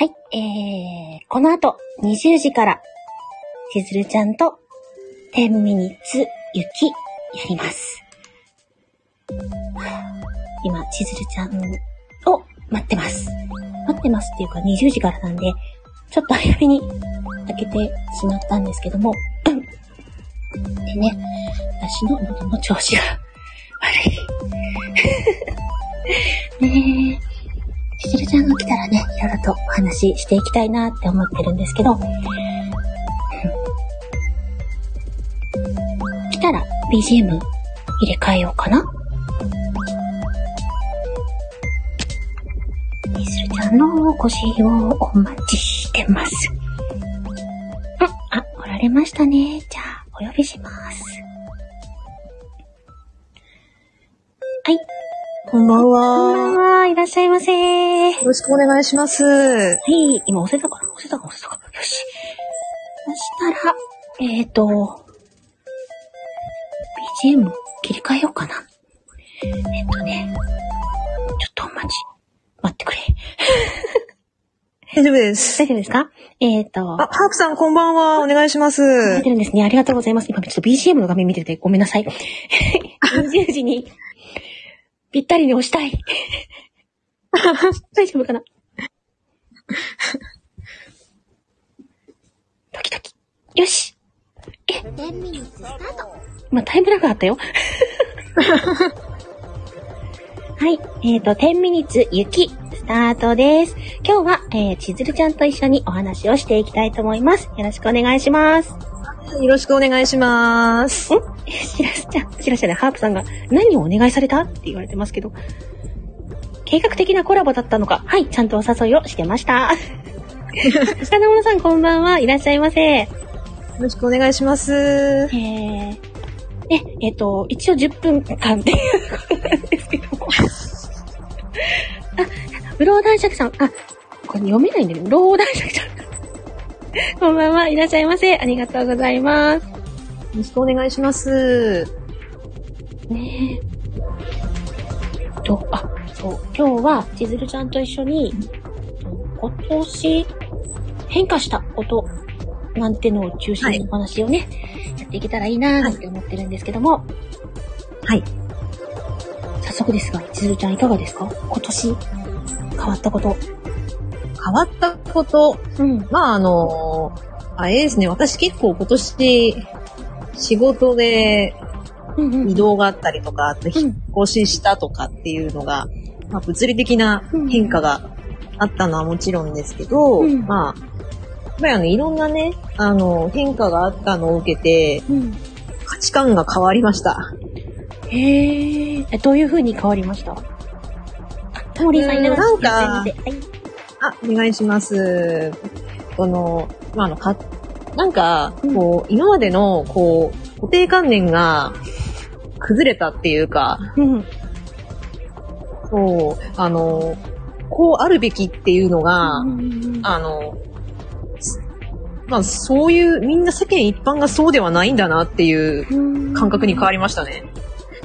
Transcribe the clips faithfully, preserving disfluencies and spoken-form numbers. はい、えー、この後にじゅうじからしずるちゃんとテンミニッツ雪やります。今しずるちゃんを待ってます。待ってますっていうかにじゅうじからなんでちょっと早めに開けてしまったんですけども、でね、私の喉の調子が悪い。ねえ。しずるちゃんが来たらね、いろいろとお話ししていきたいなって思ってるんですけど、来たら ビージーエム 入れ替えようかな。しずるちゃんのご使用をお待ちしてます。あ、あ、おられましたね。じゃあ、お呼びします。はい。こんばんは。こんばんは。いらっしゃいませ。よろしくお願いします。はい。今押せたかな押せたか押せたか。よし。そしたら、えーと、ビージーエム 切り替えようかな。えっとね、ちょっとお待ち。待ってくれ。大丈夫です。大丈夫ですか？えーと。あ、ハークさんこんばんは。お願いします。見えてるんですね。ありがとうございます。今ちょっと ビージーエム の画面見ててごめんなさい。にじゅうじに。ぴったりに押したい。大丈夫かな。ドキドキ。よし。え、テンミニッツスタート。今タイムラグあったよ。はい。えっと、テンミニッツ雪スタートです。今日は、えー、しずるちゃんと一緒にお話をしていきたいと思います。よろしくお願いします。よろしくお願いします。ん？しらすちゃん、しらすちゃんね、ハープさんが何をお願いされたって言われてますけど、計画的なコラボだったのか、はい、ちゃんとお誘いをしてました。下の者さんこんばんは、いらっしゃいませ。よろしくお願いします。えー、ね、えっと、一応じゅっぷんかんっていうことなんですけども。あ、ブロー男爵さん、あ、これ読めないんだよね、ロー男爵さん。こんばんは、いらっしゃいませ。ありがとうございます。よろしくお願いします。ねえ。と、あ、そう、今日は、しずるちゃんと一緒に、今年、変化したこと、なんてのを中心にお話をね、はい、やっていけたらいいなーなんて思ってるんですけども。はい。早速ですが、しずるちゃんいかがですか？今年、変わったこと。変わったこと、うん、まああのあれですね、私結構今年仕事で移動があったりとか、うんうん、引っ越ししたとかっていうのが、まあ、物理的な変化があったのはもちろんですけど、うん、まあやっぱりあのいろんなねあの変化があったのを受けて、うん、価値観が変わりました。へえ、どういう風に変わりました？タモリーさんいらっしゃいませ。あ、お願いします。この、まあ、あの、か、なんか、こう、うん、今までの、こう、固定観念が崩れたっていうか、うん、そう、あの、こうあるべきっていうのが、うん、あの、まあ、そういう、みんな世間一般がそうではないんだなっていう感覚に変わりましたね。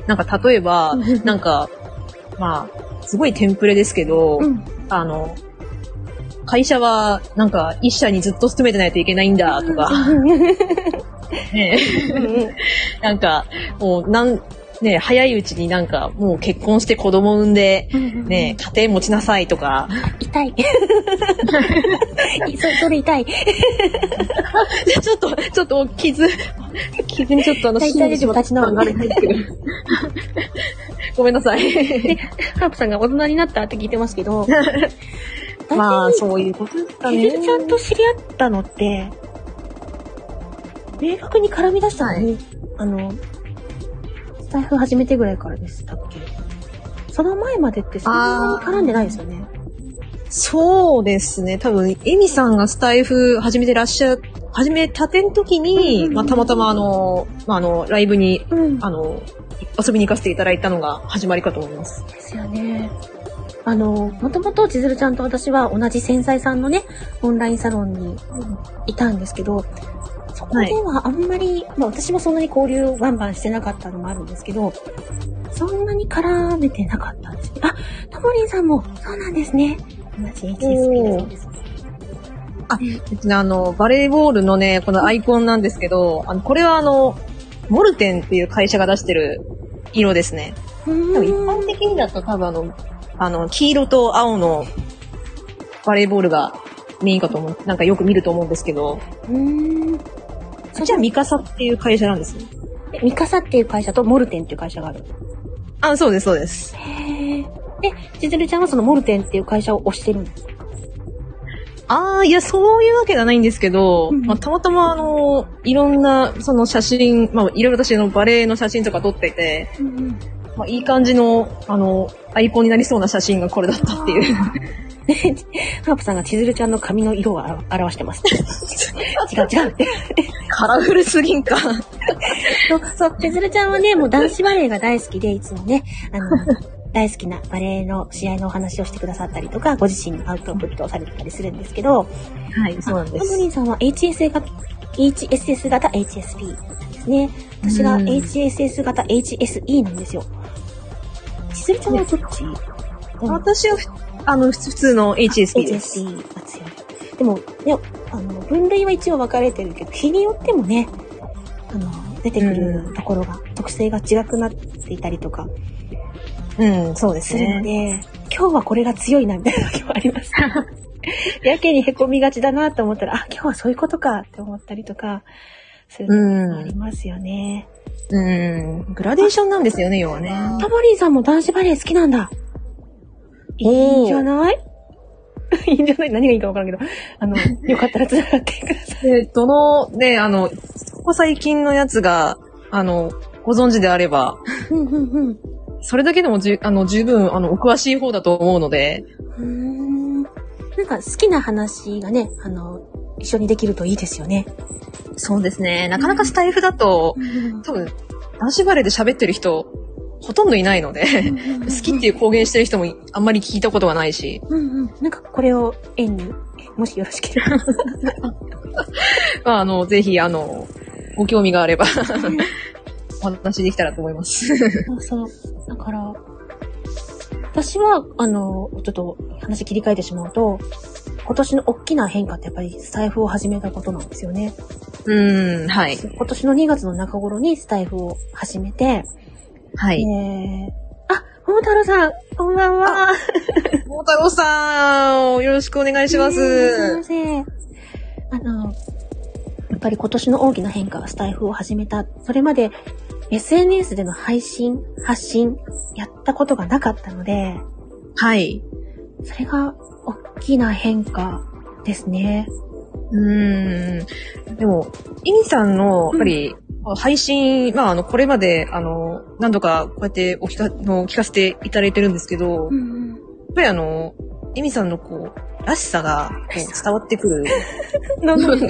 なんか、例えば、うん、なんか、まあ、すごいテンプレですけど、うん、あの、会社は、なんか、一社にずっと勤めてないといけないんだ、とか。ねなんか、もう、なん、ね早いうちになんか、もう結婚して子供産んで、ね家庭持ちなさいとか。痛い。それ、それ痛い。ちょっと、ちょっと、傷、傷にちょっとあの、死んでしまった感があるんですけど。ごめんなさい。ハープさんが大人になったって聞いてますけど。まあ、そういうことですかね。しずるちゃんと知り合ったのって、明確に絡み出したのに、はい、あの、スタイフ始めてぐらいからでしたっけ？その前までってそんなに絡んでないですよね。そうですね。多分、エミさんがスタイフ始めてらっしゃ、始めたての時に、まあ、たまたまあの、まあ、あの、ライブに、うん、あの、遊びに行かせていただいたのが始まりかと思います。ですよね。あの、もともとしずるちゃんと私は同じ繊細さんのね、オンラインサロンにいたんですけど、そこではあんまり、はい、まあ私もそんなに交流をバンバンしてなかったのもあるんですけど、そんなに絡めてなかったんですね。あ、ともりんさんも、そうなんですね。同じ エイチエスピー だそうです。あ、ですね、あの、バレーボールのね、このアイコンなんですけど、あの、これはあの、モルテンっていう会社が出してる色ですね。多分一般的にだと多分あの、あの、黄色と青のバレーボールがメインかと思う。なんかよく見ると思うんですけど。うーん。じゃあミカサっていう会社なんですね。ミカサっていう会社とモルテンっていう会社がある。あ、そうです、そうです。へえ。え、ちづるちゃんはそのモルテンっていう会社を推してるんですか？ああ、いや、そういうわけじゃないんですけど、うんうん、まあ、たまたまあの、いろんな、その写真、まあ、いろいろ私のバレエの写真とか撮ってて、うんうん、まあ、いい感じの、あの、アイコンになりそうな写真がこれだったっていう。ハープさんがちづるちゃんの髪の色を表してます。違う違うって。カラフルすぎんか。そう、ちづるちゃんはね、もう男子バレエが大好きで、いつもね、あの、大好きなバレエの試合のお話をしてくださったりとか、ご自身のアウトプットをされてたりするんですけど、はい、そうなんです。ハムリンさんは エイチエスエス 型 エイチエスエス 型 エイチエスピー なんですね。私が エイチエスエス 型 エイチエスイー なんですよ。ちづるちゃんはどっち？私は、あの、普通の エイチエスピー です。エイチエスピー が強い。でも、ね、あの、分類は一応分かれてるけど、日によってもね、あの、出てくるところが、特性が違くなっていたりとか、うん、そうですね。するので、今日はこれが強いな、みたいな時もあります。やけに凹みがちだなと思ったら、あ、今日はそういうことかって思ったりとか、するのもありますよね。うん。グラデーションなんですよね、要はね。タモリンさんも男子バレエ好きなんだ。いいんじゃないいいんじゃない何がいいか分からんけど。あの、よかったら繋がってください。で、どの、ね、あの、ここ最近のやつが、あの、ご存知であれば。うんうんうん。それだけでもじゅあの十分あのお詳しい方だと思うので、うーん、なんか好きな話がね、あの一緒にできるといいですよね。そうですね。なかなかスタイフだと、うん、多分男子バレーで喋ってる人ほとんどいないので、うんうんうん、好きっていう公言してる人もあんまり聞いたことがないし、うんうん、なんかこれを縁にもしよろしければ、まあ、あのぜひあのご興味があれば。お話できたらと思います。そう。だから、私は、あの、ちょっと話切り替えてしまうと、今年の大きな変化ってやっぱりスタイフを始めたことなんですよね。うーん、はい。今年のにがつの中頃にスタイフを始めて、はい。えー、あ、桃太郎さん、こんばんは。桃太郎さん、よろしくお願いします。すいません。あの、やっぱり今年の大きな変化はスタイフを始めた。それまで、エスエヌエス での配信、発信、やったことがなかったので。はい。それが、大きな変化ですね。うーん。でも、イミさんの、やっぱり、うん、配信、まあ、あの、これまで、あの、何度か、こうやってお聞か、の、聞かせていただいてるんですけど、うんうん、やっぱりあの、イミさんの、こう、らしさが、伝わってくる。ののね、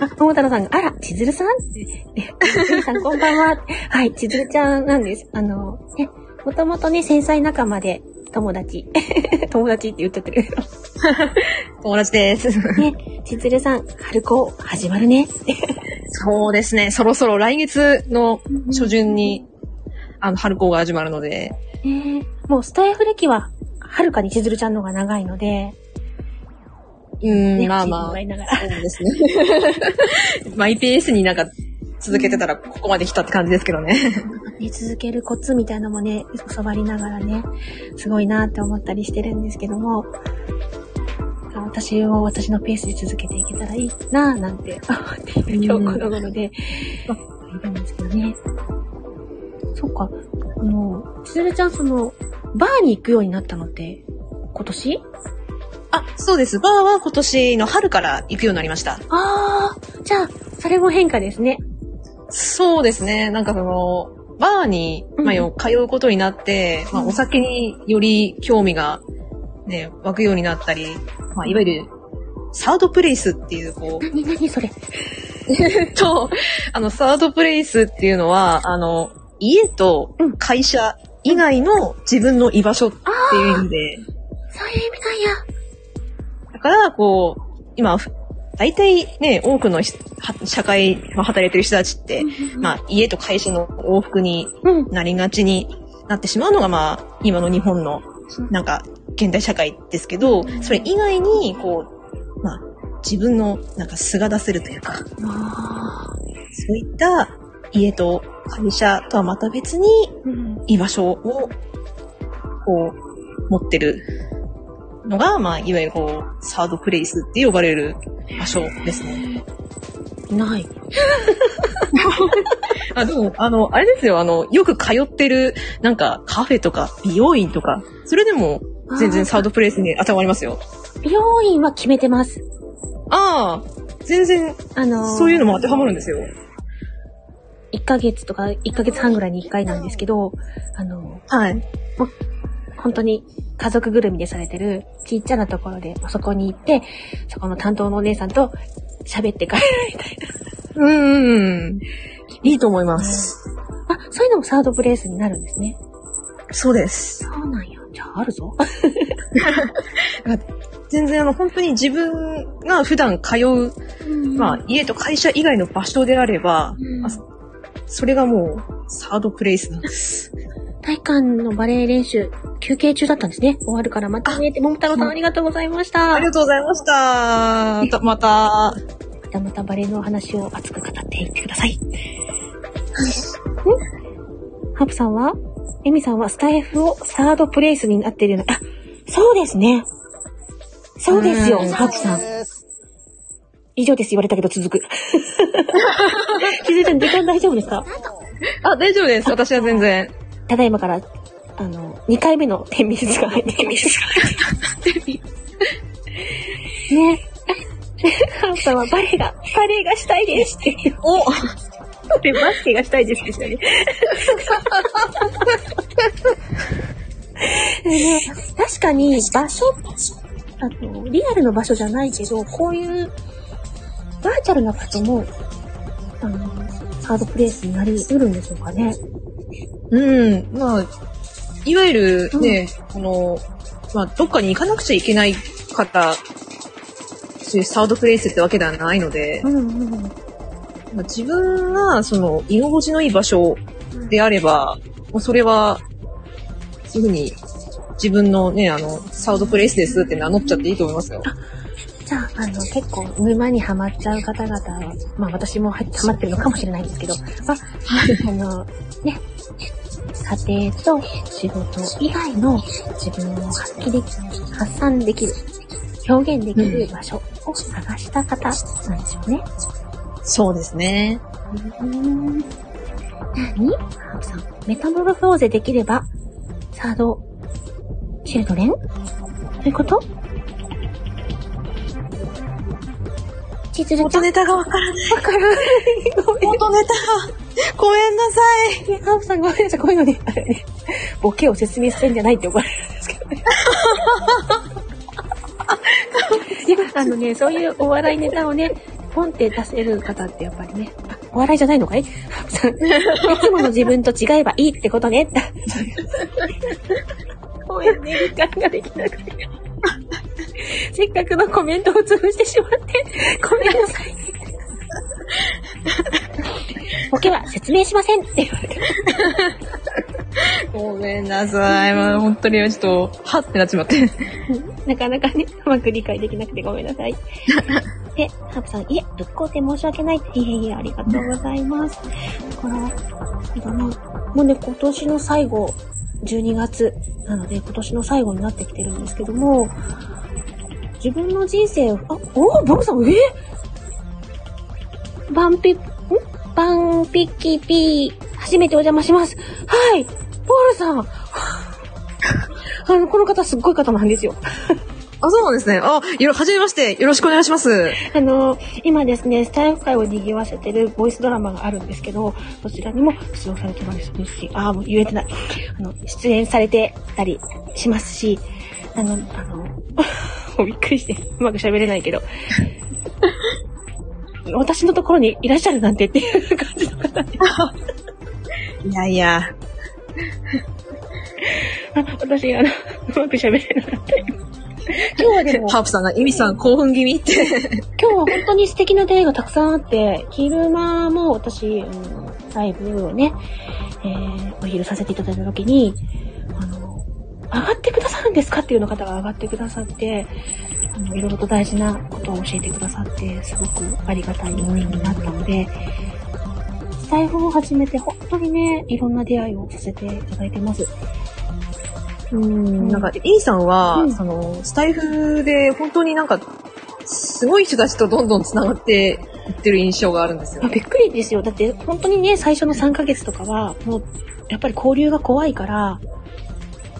あ、桃太郎さんが、あら、ちづるさんって、ちづるさんこんばんは。はい、ちづるちゃんなんです。あの、ね、もともとね、繊細仲間で友達。友達って言っちゃってるけど。友達です。ね、ちづるさん、春子始まるね。そうですね、そろそろ来月の初旬に、あの、春子が始まるので。えー、もうスタイフ歴は、はるかにちづるちゃんの方が長いので、うん、ね、まあまあ、そうですね。マイペースになんか続けてたらここまで来たって感じですけどね。ね、続けるコツみたいなのもね、教わりながらね、すごいなって思ったりしてるんですけども、私を私のペースで続けていけたらいいなぁなんて思っている今日この頃で、いるんですけどね。そっか、あの、ちづるちゃんその、バーに行くようになったのって、今年？あ、そうです。バーは今年の春から行くようになりました。ああ、じゃあ、それも変化ですね。そうですね。なんかその、バーに、まあ、通うことになって、うん、まあ、お酒により興味が、ね、湧くようになったり、まあ、いわゆる、サードプレイスっていう、こう。なになにそれ。えっと、あの、サードプレイスっていうのは、あの、家と会社以外の自分の居場所っていう意味で。うん、そういう意味なんや。だから、こう、今、大体ね、多くの社会、まあ、働いてる人たちって、うんうん、まあ、家と会社の往復になりがちになってしまうのが、まあ、今の日本の、なんか、現代社会ですけど、それ以外に、こう、まあ、自分のなんか素が出せるというか、あ、そういった家と会社とはまた別に居場所をこう持ってるのが、まあ、いわゆるこうサードプレイスって呼ばれる場所ですね。ない。あ、でも、あの、あれですよ、あの、よく通ってる、なんか、カフェとか、美容院とか、それでも、全然サードプレイスに当てはまりますよ。美容院は決めてます。ああ、全然、あのー、そういうのも当てはまるんですよ。いっかげつとか、いっかげつはんぐらいにいっかいなんですけど、あのー、はい。本当に、家族ぐるみでされてる、ちっちゃなところで、そこに行って、そこの担当のお姉さんと、喋って帰るみたいな。うんうんうん。いいと思います。あ、そういうのもサードプレイスになるんですね。そうです。そうなんや。じゃああるぞ。全然あの本当に自分が普段通う、うん、まあ家と会社以外の場所であれば、うん、それがもうサードプレイスなんです。体育館のバレエ練習休憩中だったんですね。終わるからまたねって。桃太郎さんありがとうございました。ありがとうございました。またまたまたバレエのお話を熱く語っていってください。ハープさんはエミさんはスタイフをサードプレイスになっているの。あ、そうですね。そうですよ、ハープさん。以上です言われたけど続く。気づいたの時間大丈夫ですか？あ、大丈夫です。私は全然。ただいまから、あの、にかいめの天秤が入って、天秤が入って。ねえ。ハンさんはバレエが、バレエがしたいですって。おで、バスケがしたいですってね。ね、確かに場所、あの、リアルの場所じゃないけど、こういうバーチャルなことも、あの、サードプレイスになり得るんでしょうかね。うん、まあ、いわゆるね、うん、あの、まあ、どっかに行かなくちゃいけない方、そういうサードプレイスってわけではないので、うんうんうん、まあ、自分が、その、居心地のいい場所であれば、うん、それは、そういうふうに、自分のね、あの、サードプレイスですって名乗っちゃっていいと思いますよ。じゃあ、あの、結構、沼にはまっちゃう方々は、まあ、私もはまってるのかもしれないんですけど、まあ、あの、ね、家庭と仕事以外の自分を発揮できる、発散できる、表現できる場所を探した方なんでしょうね。うん、そうですね。うーん、なに？ハープさん、メタモルフォーゼできれば、サード、チルドレン？そういうこと？元ネタがわからない。わからない。元ネタ。ごめんなさい。ハープさんごめんなさい。こういうのね、あれね、ボケを説明してんじゃないって怒られるんですけどね。いや、あのね、そういうお笑いネタをね、ポンって出せる方ってやっぱりね、お笑いじゃないのかい？ハープさん、いつもの自分と違えばいいってことね。応援ね、時間ができなくて。せっかくのコメントを潰してしまって、ごめんなさい。ボケは説明しませんって言われて。ごめんなさい。まあ、本当にちょっと、はってなっちまって。なかなかね、うまく理解できなくてごめんなさい。で、ハープさん、いえ、ぶっこうて申し訳ない。いえいえ、ありがとうございます。だから、もうね、今年の最後、じゅうにがつなので、今年の最後になってきてるんですけども、自分の人生を、あ、おー、ボンさん、えバンピ、んバンピッキーピー、初めてお邪魔します。はい、ボールさん。あの、この方すっごい方なんですよ。あ、そうなんですね。あ、よ、はじめまして。よろしくお願いします。あの、今ですね、スタイフ界を賑わせてるボイスドラマがあるんですけど、そちらにも出演されてますし、あ、もう言えてない。あの、出演されてたりしますし、あの、あの、もうびっくりして、うまく喋れないけど。私のところにいらっしゃるなんてっていう感じの方で。いやいや。あ、私、あの、うまく喋れなかった。今日はでも。ハープさんが、エミさん興奮気味って。今日は本当に素敵な出会いがたくさんあって、昼間も私、うん、ライブをね、えー、お昼させていただいたときに、上がってくださるんですかっていうの方が上がってくださって、あのいろいろと大事なことを教えてくださって、すごくありがたい要因になったので、スタイフを始めて本当にね、いろんな出会いをさせていただいてます。うん、なんか、Eさんは、うん、その、スタイフで本当になんか、すごい人たちとどんどんつながっていってる印象があるんですよね。びっくりですよ。だって本当にね、最初のさんかげつとかは、もう、やっぱり交流が怖いから、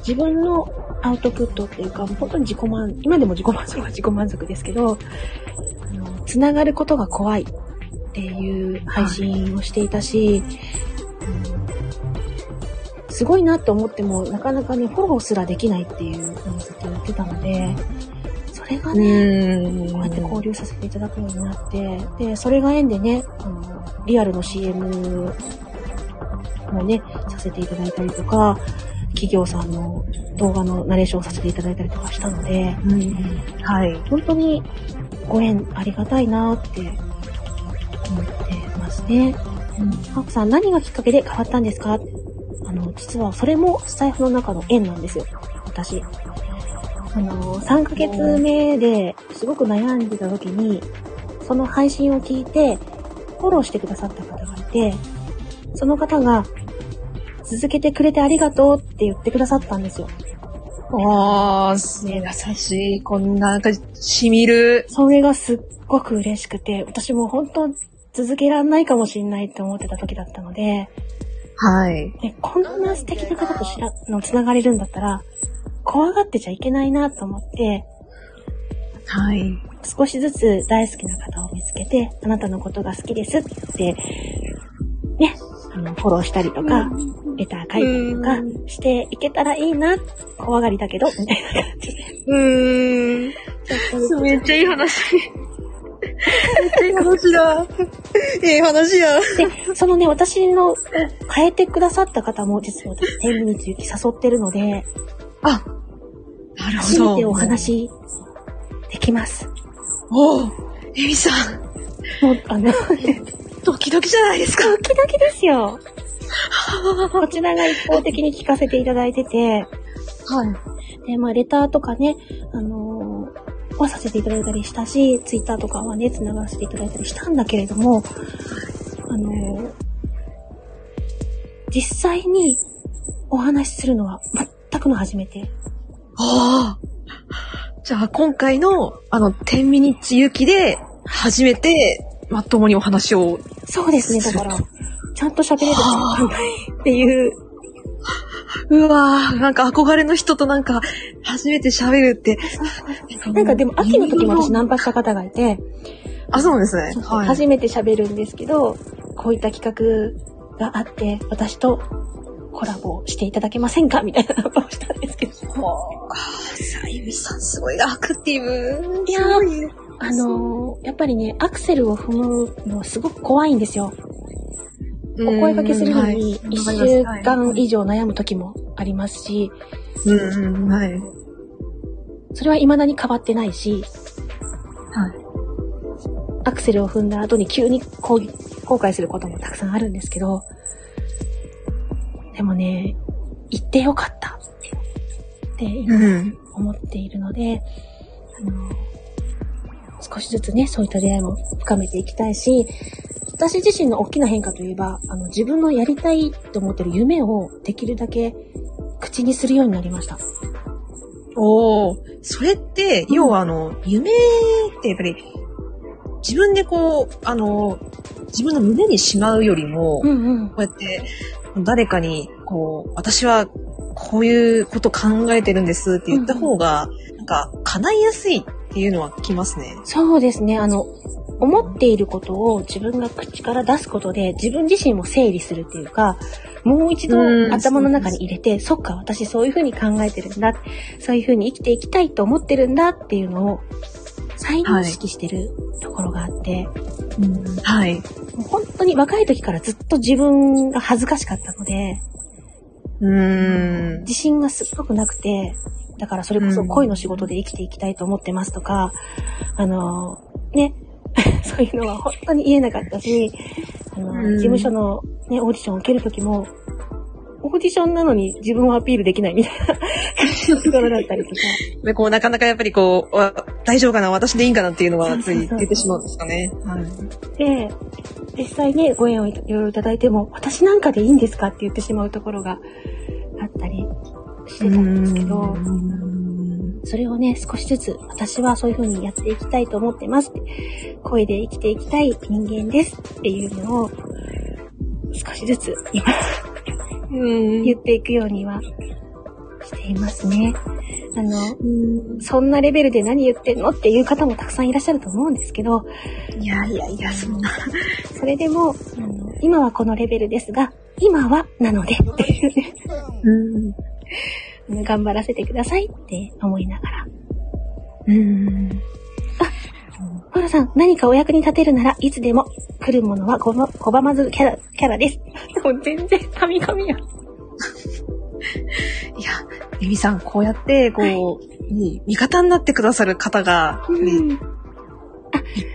自分のアウトプットっていうか、本当に自己満、今でも自己満足は自己満足ですけど、あの、つながることが怖いっていう配信をしていたし、うん、すごいなと思っても、なかなかね、フォローすらできないっていうのをずっと言ってたので、それがね、こうやって交流させていただくようになって、で、それが縁でね、あの、リアルの シーエム もね、させていただいたりとか、企業さんの動画のナレーションをさせていただいたりとかしたので、うんうん、はい、本当にご縁ありがたいなって思ってますね。ハクさん、何がきっかけで変わったんですか？あの、実はそれもスタイフの中の縁なんですよ、私。あの、さんかげつめですごく悩んでた時に、その配信を聞いて、フォローしてくださった方がいて、その方が、続けてくれてありがとうって言ってくださったんですよ。あー、ね、優しい。こんな、なんか、染みる。それがすっごく嬉しくて、私も本当続けらんないかもしれないって思ってた時だったので、はい。で、こんな素敵な方としらのつながれるんだったら、怖がってちゃいけないなと思って、はい。少しずつ大好きな方を見つけて、あなたのことが好きですって、ね、あの、フォローしたりとか、レター書いたりとかしていけたらいいな、怖がりだけど、みたいな感じで。うーん。そう、めっちゃいい話。めっちゃいい話だ。いい話だ。で、そのね、私の変えてくださった方も、実は私、天秤ゆき誘ってるので、あ、なるほど。初めてお話できます。おぉ、エミさん。もう、あの、ドキドキじゃないですか。ドキドキですよ。こちらが一方的に聞かせていただいてて、はい。で、まあ、レターとかね、あのー、はさせていただいたりしたし、ツイッターとかはね、繋がらせていただいたりしたんだけれども、あのー、実際にお話しするのは全くの初めて。ああ。じゃあ、今回の、あの、天秤にちゆきで、初めて、まともにお話を。そうですね、だから。ちゃんと喋れるかっていう。うわぁ、なんか憧れの人となんか、初めて喋るって。なんかでも、秋の時も私ナンパした方がいて。あ、そうですね。はい、初めて喋るんですけど、こういった企画があって、私とコラボしていただけませんかみたいなナンパをしたんですけど。ああ、ゆみさんすごいな、アクティブ。いやー、あのー、やっぱりね、アクセルを踏むのすごく怖いんですよ。お声掛けするのにいっしゅうかん以上悩む時もありますし、うん、はい。それは未だに変わってないし、はい。アクセルを踏んだ後に急に後悔することもたくさんあるんですけど、でもね、行ってよかったって今思っているので、うん、あの少しずつね、そういった出会いも深めていきたいし、私自身の大きな変化といえば、あの、自分のやりたいと思ってる夢をできるだけ口にするようになりました。おー、それって、うん、要はあの、夢ってやっぱり、自分でこう、あの、自分の胸にしまうよりも、うんうん、こうやって、誰かに、こう、私はこういうこと考えてるんですって言った方が、うん、なんか、叶いやすいっていうのはきますね。そうですね、あの、思っていることを自分が口から出すことで自分自身も整理するっていうか、もう一度頭の中に入れて、そっか、私そういうふうに考えてるんだ、そういうふうに生きていきたいと思ってるんだっていうのを再認識してるところがあって、はい、うん、はい。もう本当に若い時からずっと自分が恥ずかしかったので、うーん、自信がすっごくなくて、だからそれこそ恋の仕事で生きていきたいと思ってますとか、あのー、ね、そういうのは本当に言えなかったし、あの、うん、事務所のね、オーディションを受けるときも、オーディションなのに自分をアピールできないみたいな感じのところだったりとか。で、こう、なかなかやっぱりこう、大丈夫かな、私でいいんかなっていうのがつい出てしまうんですかね。で、実際にご縁をいろいろいただいても、私なんかでいいんですかって言ってしまうところがあったりしてたんですけど、それをね、少しずつ私はそういう風にやっていきたいと思ってます、声で生きていきたい人間ですっていうのを少しずつ今言っていくようにはしていますね。あの、うん、そんなレベルで何言ってんのっていう方もたくさんいらっしゃると思うんですけど、いやいやいや、そんなそれでもあの、今はこのレベルですが、今はなのでっていうね、うん、頑張らせてくださいって思いながら、うん、あ、ほらさん、何かお役に立てるならいつでも来るものはこ、ま、拒まずキャラキャラです。もう全然噛み噛みや。いや、エミさん、こうやってこう、はい、味方になってくださる方が、ね、うん、あ、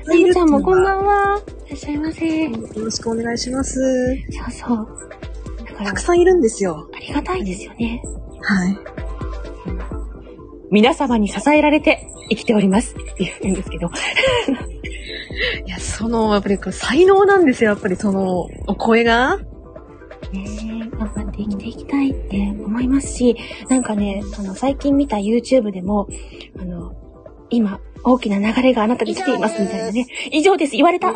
ナミちゃんもこんばんは。いらっしゃいませ。よろしくお願いします。そうそう。だからたくさんいるんですよ。ありがたいですよね。はい。皆様に支えられて生きておりますって言うんですけど。いや、その、やっぱり才能なんですよ。やっぱりその、お声が。ね、頑張って生きていきたいって思いますし、なんかね、あの、最近見た YouTube でも、あの、今、大きな流れがあなたに来ていますみたいなね。以上です、言われた。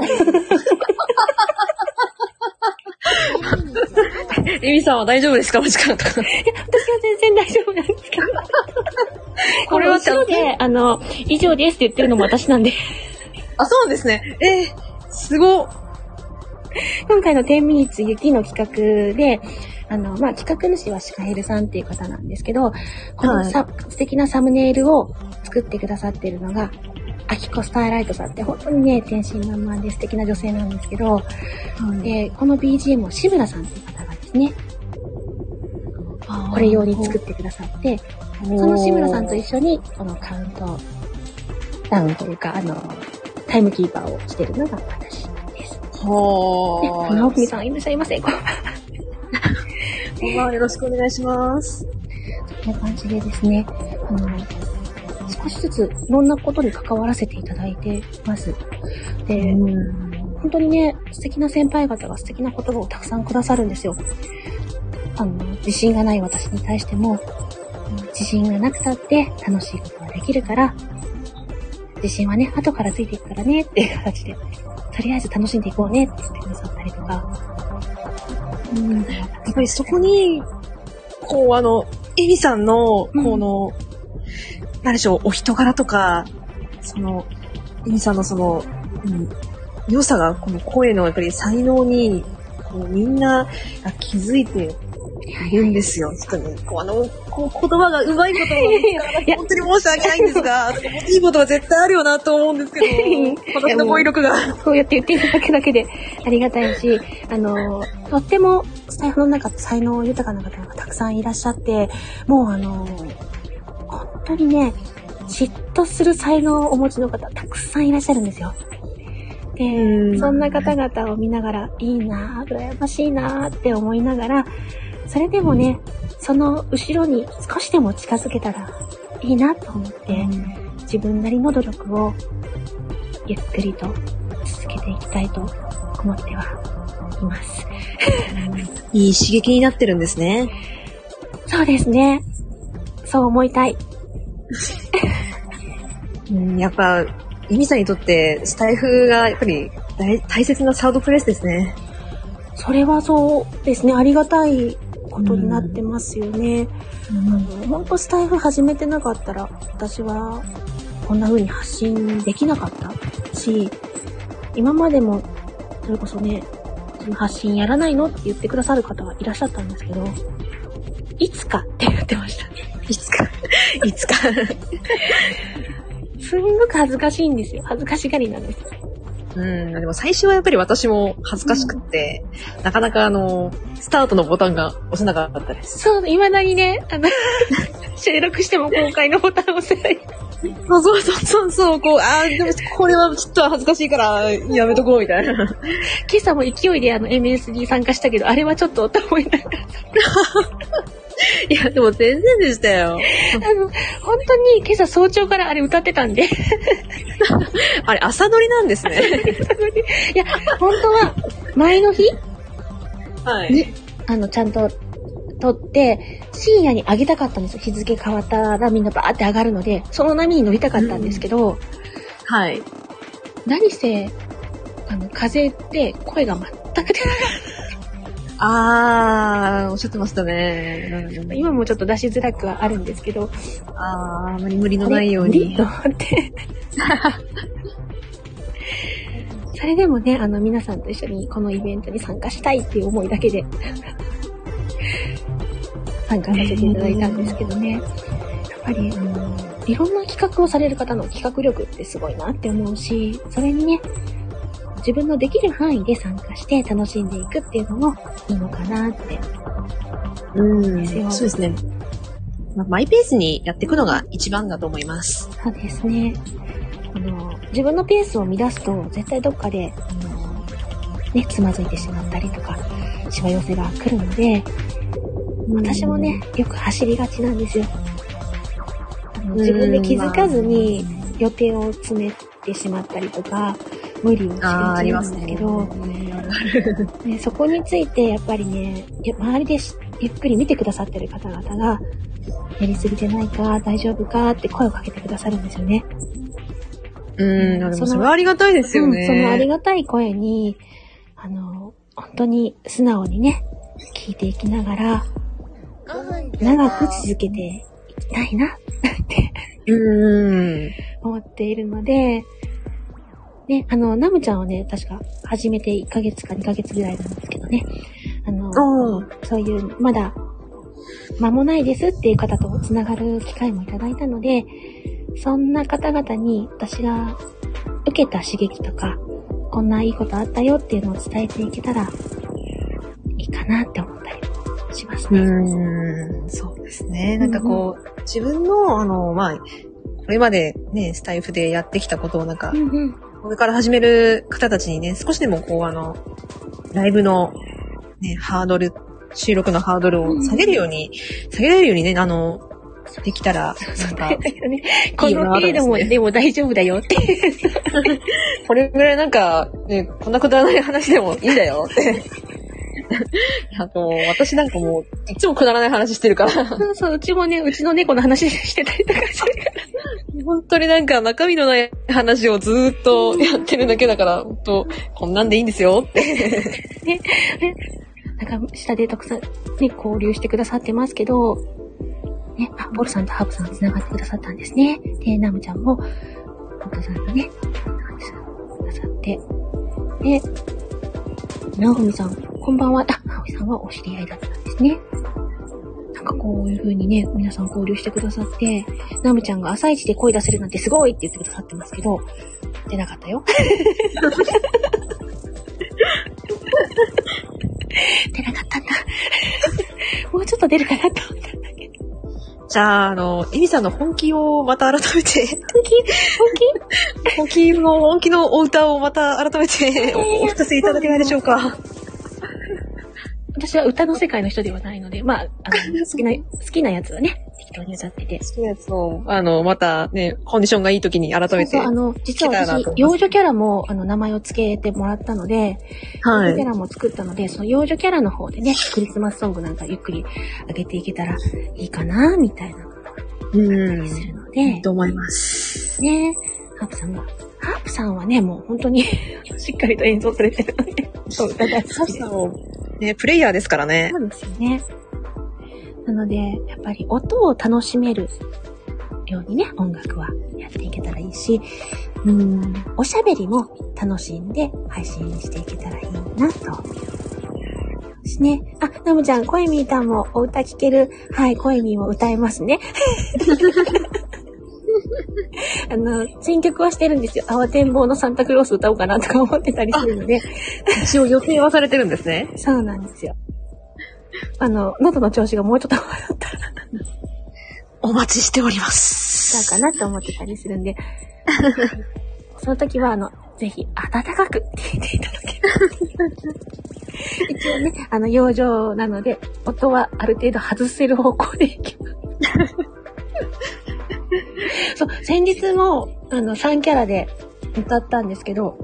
エミさんは大丈夫ですか、お時間とか。いや、私は全然大丈夫なんですけど。これは後ろで、あの、以上ですって言ってるのも私なんで。あ、そうですね。えー、すごっ。今回のじゅう minutes 雪の企画で、あの、まあ、企画主はシカヘルさんっていう方なんですけど、このさ、はい、素敵なサムネイルを作ってくださっているのが、アキコスターライトさんって本当にね、天真爛漫で素敵な女性なんですけど、うん、で、この ビージーエム を渋田さんっていう方がですね、これ用に作ってくださって、その渋田さんと一緒に、このカウントダウンというか、あの、タイムキーパーをしてるのが私。おー。直美さん、いらっしゃいませ。こんばんは、よろしくお願いします。こんな感じでですね、あの、少しずついろんなことに関わらせていただいてます。で、本当にね、素敵な先輩方が素敵な言葉をたくさんくださるんですよ。あの、自信がない私に対しても、自信がなくたって楽しいことができるから、自信はね、後からついていくからね、っていう形で。とりあえず楽しんでいこうねって言ってくださったりとか。うん。やっぱりそこに、こう、あの、エミさんの、この、うん、何でしょう、お人柄とか、その、エミさんのその、うん、良さが、この声のやっぱり才能に、こう、みんなが気づいているんですよ。ちょっとね、こう、あの、こう、言葉が上手いことを、本当に申し訳ないんですが、いいことは絶対あるよなと思うんですけど、私の語彙力が。こうやって言っていただくだけでありがたいし、あの、とっても、スタイフの中、才能豊かな方がたくさんいらっしゃって、もうあの、本当にね、嫉妬する才能をお持ちの方、たくさんいらっしゃるんですよ。で、そんな方々を見ながら、いいなぁ、羨ましいなぁって思いながら、それでもね、その後ろに少しでも近づけたらいいなと思って、うん、自分なりの努力をゆっくりと続けていきたいと思ってはいます。いい刺激になってるんですね。そうですね。そう思いたい。うん、やっぱ、エミさんにとってスタイフがやっぱり 大, 大切なサードプレイスですね。それはそうですね。ありがたいことになってますよね。本当、うん、スタイフ始めてなかったら私はこんな風に発信できなかったし、今までもそれこそね、発信やらないのって言ってくださる方はいらっしゃったんですけど、いつかって言ってましたね。いつかいつかすんごく恥ずかしいんですよ。恥ずかしがりなんです。うん、でも最初はやっぱり私も恥ずかしくって、うん、なかなかあの、スタートのボタンが押せなかったです。そう、未だにね、あの、収録しても公開のボタンを押せない。そうそうそうそう、こう、ああ、でもこれはちょっと恥ずかしいからやめとこうみたいな。今朝も勢いであの、エムエスに参加したけど、あれはちょっとと思いながら。いや、でも全然でしたよ。あの、本当に今朝早朝からあれ歌ってたんで。あれ、朝撮りなんですね。いや、本当は、前の日はい、ね。あの、ちゃんと撮って、深夜に上げたかったんですよ。日付変わったらみんなバーって上がるので、その波に乗りたかったんですけど、うん、はい。何せ、あの、風邪で声が全く出ない。あー、おっしゃってましたね。今もちょっと出しづらくはあるんですけど。あー、あまり無理のないように。と思って。それでもね、あの、皆さんと一緒にこのイベントに参加したいっていう思いだけで、参加させていただいたんですけどね。やっぱり、いろんな企画をされる方の企画力ってすごいなって思うし、それにね、自分のできる範囲で参加して楽しんでいくっていうのもいいのかなって。うん。そうですね。まあ、マイペースにやっていくのが一番だと思います。そうですね。あの、自分のペースを乱すと、絶対どっかで、あの、ね、つまずいてしまったりとか、しわ寄せが来るので、私もね、よく走りがちなんですよ。あの自分で気づかずに予定を詰めてしまったりとか、無理をしてるんですけど、ね、そこについてやっぱりね、周りでゆっくり見てくださってる方々が、やりすぎてないか、大丈夫かって声をかけてくださるんですよね。うん、それはありがたいですよね。うん、そのありがたい声に、あの、本当に素直にね、聞いていきながら、長く続けていきたいなってうん思っているので、ね、あの、ナムちゃんはね、確か始めていっかげつかにかげつぐらいなんですけどね。あの、そういう、まだ間もないですっていう方とつながる機会もいただいたので、そんな方々に私が受けた刺激とか、こんないいことあったよっていうのを伝えていけたらいいかなって思ったりしますね。うん、そうですね。なんかこう、うん、自分の、あの、まあ、これまでね、スタイフでやってきたことをなんか、うんうんこれから始める方たちにね、少しでもこうあの、ライブの、ね、ハードル、収録のハードルを下げるように、うん、下げられるようにね、あの、できたら、なんか、この程度も、でも大丈夫だよって。これぐらいなんか、ね、こんなくだらない話でもいいんだよって。あと、私なんかもう、いつもくだらない話してるから。そうそう、うちもね、うちの猫の話してたりとかしてるから。本当になんか中身のない話をずーっとやってるだけだから、本当、こんなんでいいんですよって。ね、ね、なんか下でたくさんね、交流してくださってますけど、ね、あ、ボルさんとハーブさんが繋がってくださったんですね。で、ナムちゃんも、お父さんがね、くださって。で、ナオミさん、こんばんは。あ、ナオミさんはお知り合いだったんですね。なんかこういう風にね、皆さん交流してくださって、ナムちゃんが朝一で声出せるなんてすごいって言ってくださってますけど、出なかったよ。出なかったんだ。もうちょっと出るかなと思ったんだけど。じゃあ、あの、エミさんの本気をまた改めて。本気本気本気の、本気のお歌をまた改めてお聞かせいただけないでしょうか。私は歌の世界の人ではないので、まあ、あの好きな、好きなやつはね、適当に歌ってて。好きなやつを、あの、またね、コンディションがいい時に改めて。そうそう、あの、実は私、幼女キャラも、あの、名前を付けてもらったので、はい。幼女キャラも作ったので、その幼女キャラの方でね、クリスマスソングなんかゆっくり上げていけたらいいかな、みたいなのがあったりするので。いいと思います。ね。ハープさんが、ハープさんはね、もう本当に、しっかりと演奏されてるので。そう、だから、ハープさんを、ね、プレイヤーですからね。そうですよね。なので、やっぱり音を楽しめるようにね、音楽はやっていけたらいいし、うん、おしゃべりも楽しんで配信していけたらいいなと。ですね。あ、ナムちゃん、コエミーさんもお歌聞ける。はい、コエミーも歌えますね。あの、選曲はしてるんですよ。慌てんぼうのサンタクロース歌おうかなとか思ってたりするので。一応予定はされてるんですね。そうなんですよ。あの、喉の調子がもうちょっと悪かったら。お待ちしております。そうかなと思ってたりするんで。その時は、あの、ぜひ、暖かくって言っていただける一応ね、あの、養生なので、音はある程度外せる方向でいきます。そう、先日も、あの、さんキャラで歌ったんですけど、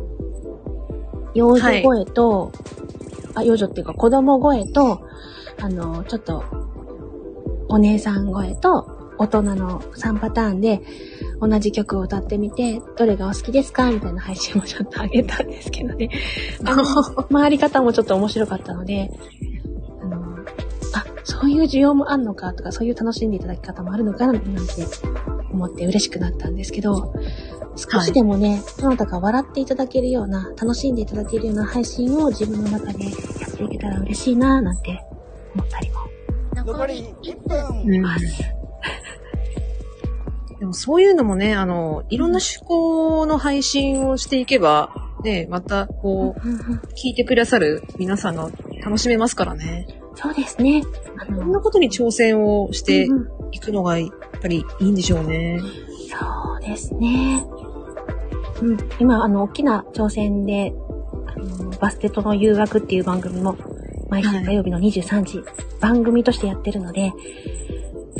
幼女声と、はい、あ、幼女っていうか子供声と、あの、ちょっと、お姉さん声と、大人のさんパターンで同じ曲を歌ってみて、どれがお好きですかみたいな配信もちょっとあげたんですけどね。あの、回り方もちょっと面白かったので、あの、あ、そういう需要もあるのかとか、そういう楽しんでいただき方もあるのかなんて思って嬉しくなったんですけど、少しでもね、どなたか笑っていただけるような、楽しんでいただけるような配信を自分の中でやっていけたら嬉しいなぁなんて思ったりも。残りいっぷんいます。うん、でもそういうのもね、あの、いろんな趣向の配信をしていけば、ね、また、こう、聞いてくださる皆さんが楽しめますからね。そうですね。いろんなことに挑戦をしていくのが、やっぱりいいんでしょうね。そうですね。うん。今、あの、大きな挑戦で、あの、バステとの誘惑っていう番組も、毎週火曜日のにじゅうさんじ、はい、番組としてやってるので、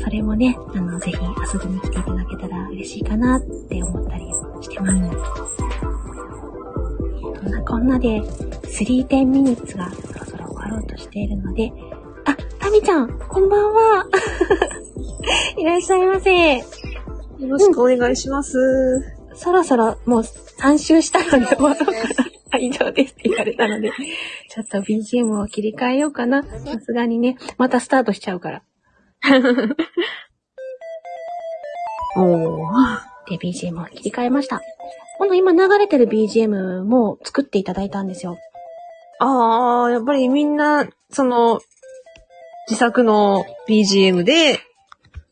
それもね、あの、ぜひ遊びに来ていただけたら嬉しいかなって思ったりしてます。うん、こんなこんなで、スリーテンミニッツがそろそろ終わろうとしているので、あ、タミちゃん、こんばんは。いらっしゃいませ。よろしくお願いします。うん、そろそろもうさん周したので終わろうかな。以上ですって言われたので、ちょっと ビージーエム を切り替えようかな。さすがにね、またスタートしちゃうから。おー。で、ビージーエム を切り替えました。この今流れてる ビージーエム も作っていただいたんですよ。あー、やっぱりみんな、その、自作の ビージーエム で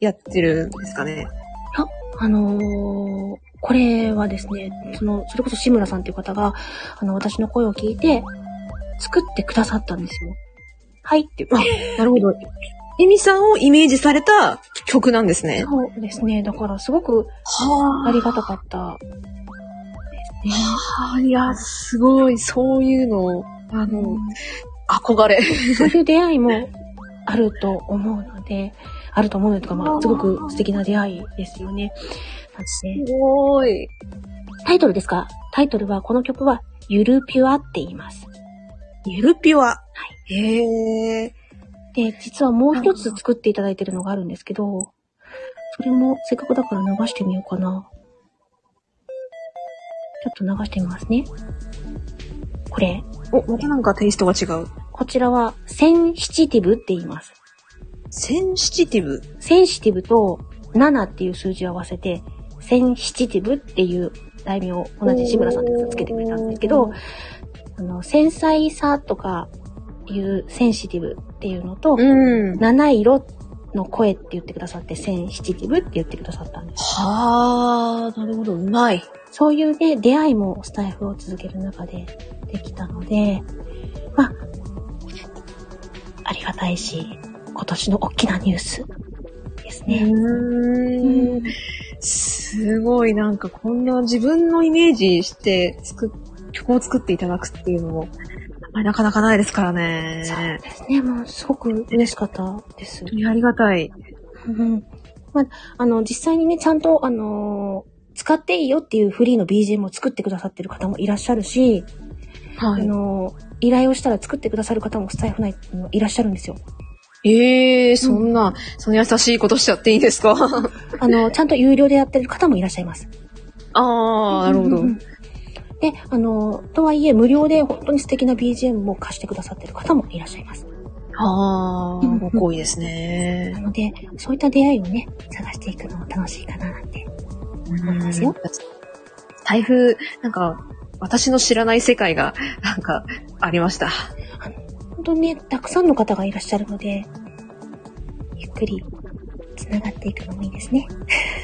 やってるんですかね。あ、あのー、これはですね、その、それこそ志村さんっていう方が、あの、私の声を聞いて、作ってくださったんですよ。はいって言って。なるほど。エミさんをイメージされた曲なんですね。そうですね。だからすごくありがたかったですね。はあ、いや、すごい、そういうの、あの、うん、憧れ。そういう出会いもあると思うので、あると思うのとか、まあ、すごく素敵な出会いですよね。すごい。タイトルですか？タイトルは、この曲は、ゆるピュアって言います。ゆるピュア。はい。へー。で、実はもう一つ作っていただいてるのがあるんですけど、それもせっかくだから流してみようかな。ちょっと流してみますね。これ。お、またなんかテイストが違う。こちらは、センシチティブって言います。センシチティブ？センシティブとななっていう数字を合わせて、センシチティブっていう題名を同じ志村さんがつけてくれたんですけど、あの、繊細さとか、いうセンシティブっていうのと、うん、七色の声って言ってくださってセンシティブって言ってくださったんです。はあ、なるほど、うまい。そういうね、出会いもスタイフを続ける中でできたので、まあ、ありがたいし、今年の大きなニュースですね。うーん、すごい、なんかこんな自分のイメージして作曲を作っていただくっていうのも、なかなかないですからね。そうですね。もうすごく嬉しかったです。本当にありがたい。うん。まあ、あの、実際にね、ちゃんと、あのー、使っていいよっていうフリーの ビージーエム を作ってくださってる方もいらっしゃるし、はい、あのー、依頼をしたら作ってくださる方もスタイフ内にいらっしゃるんですよ。ええー、そんな、うん、その優しいことしちゃっていいですか？あの、ちゃんと有料でやってる方もいらっしゃいます。ああ、なるほど。うんうんうん、で、あの、とはいえ無料で本当に素敵な ビージーエム も貸してくださってる方もいらっしゃいます。ああ、ご好意ですね。なので、そういった出会いをね、探していくのも楽しいかななんて思いますよ。台風、なんか、私の知らない世界が、なんか、ありました。あの、本当にね、たくさんの方がいらっしゃるので、ゆっくり繋がっていくのもいいですね。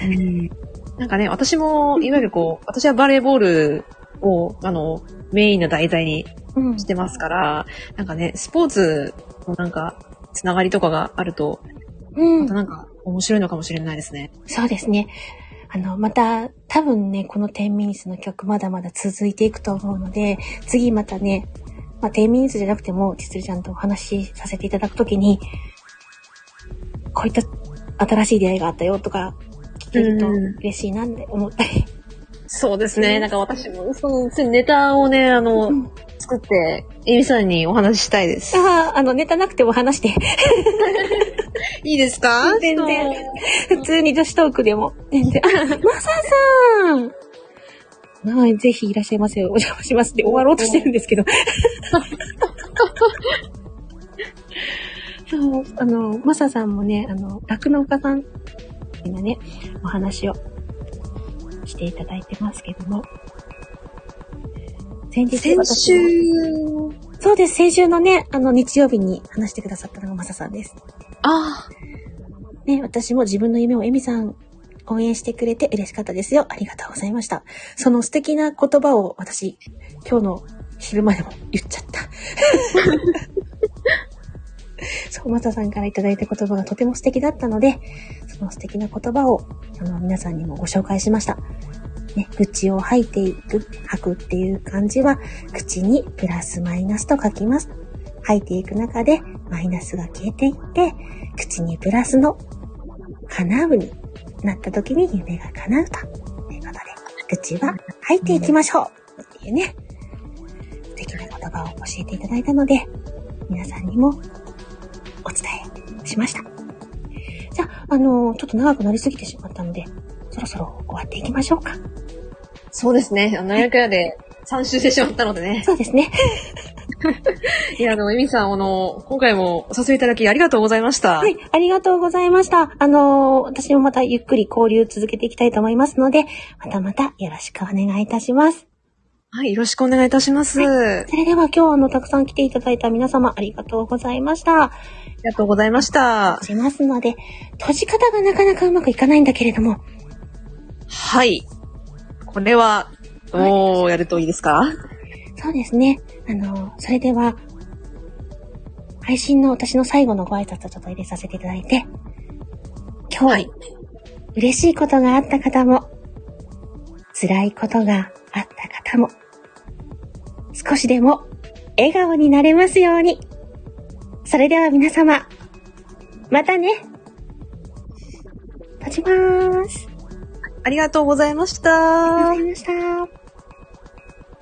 うん、なんかね、私も、いわゆるこう、私はバレーボール、を、あの、メインの題材にしてますから、うん、なんかね、スポーツのなんか、つながりとかがあると、うん、またなんか、面白いのかもしれないですね。そうですね。あの、また、多分ね、このテンミニッツの曲まだまだ続いていくと思うので、次またね、まあ、低ミニ数じゃなくても、ちつるちゃんとお話しさせていただくときに、こういった新しい出会いがあったよとか、聞けると嬉しいなって思ったり。そうですね。なんか私も、その、ネタをね、あの、うん、作って、エミさんにお話ししたいです。ああ、あの、ネタなくても話して。いいですか？全然。普通に女子トークでも。全然。マサさんはい、ぜひいらっしゃいませ。お邪魔しますって終わろうとしてるんですけど。そう、あの、マサさんもね、あの、酪農家さんのね、お話をしていただいてますけども。先日先週、そうです、先週のね、あの、日曜日に話してくださったのがマサさんです。ああ。ね、私も自分の夢をエミさん、応援してくれて嬉しかったですよ。ありがとうございました。その素敵な言葉を私、今日の昼間でも言っちゃった。そう、マサさんからいただいた言葉がとても素敵だったので、その素敵な言葉をあの皆さんにもご紹介しました。ね、口を吐いていく、吐くっていう漢字は、口にプラスマイナスと書きます。吐いていく中でマイナスが消えていって、口にプラスの叶うに、なった時に夢が叶うということで、口は吐いていきましょうっていうね、素敵な言葉を教えていただいたので、皆さんにもお伝えしました。じゃあ、あのー、ちょっと長くなりすぎてしまったので、そろそろ終わっていきましょうか。そうですね。あの、長くでさん周してしまったのでね。そうですね。いや、あの、エミさん、あの、今回もお誘いいただきありがとうございました。はい、ありがとうございました。あの、私もまたゆっくり交流続けていきたいと思いますので、またまたよろしくお願いいたします。はい、よろしくお願いいたします。はい、それでは今日、あの、たくさん来ていただいた皆様、ありがとうございました。ありがとうございました。しますので、閉じ方がなかなかうまくいかないんだけれども。はい。これは、どうやるといいですか？そうですね。あの、それでは、配信の私の最後のご挨拶をちょっと入れさせていただいて、今日、はい、嬉しいことがあった方も、辛いことがあった方も、少しでも笑顔になれますように。それでは皆様、またね。閉じまーす。ありがとうございました。ありがとうございました。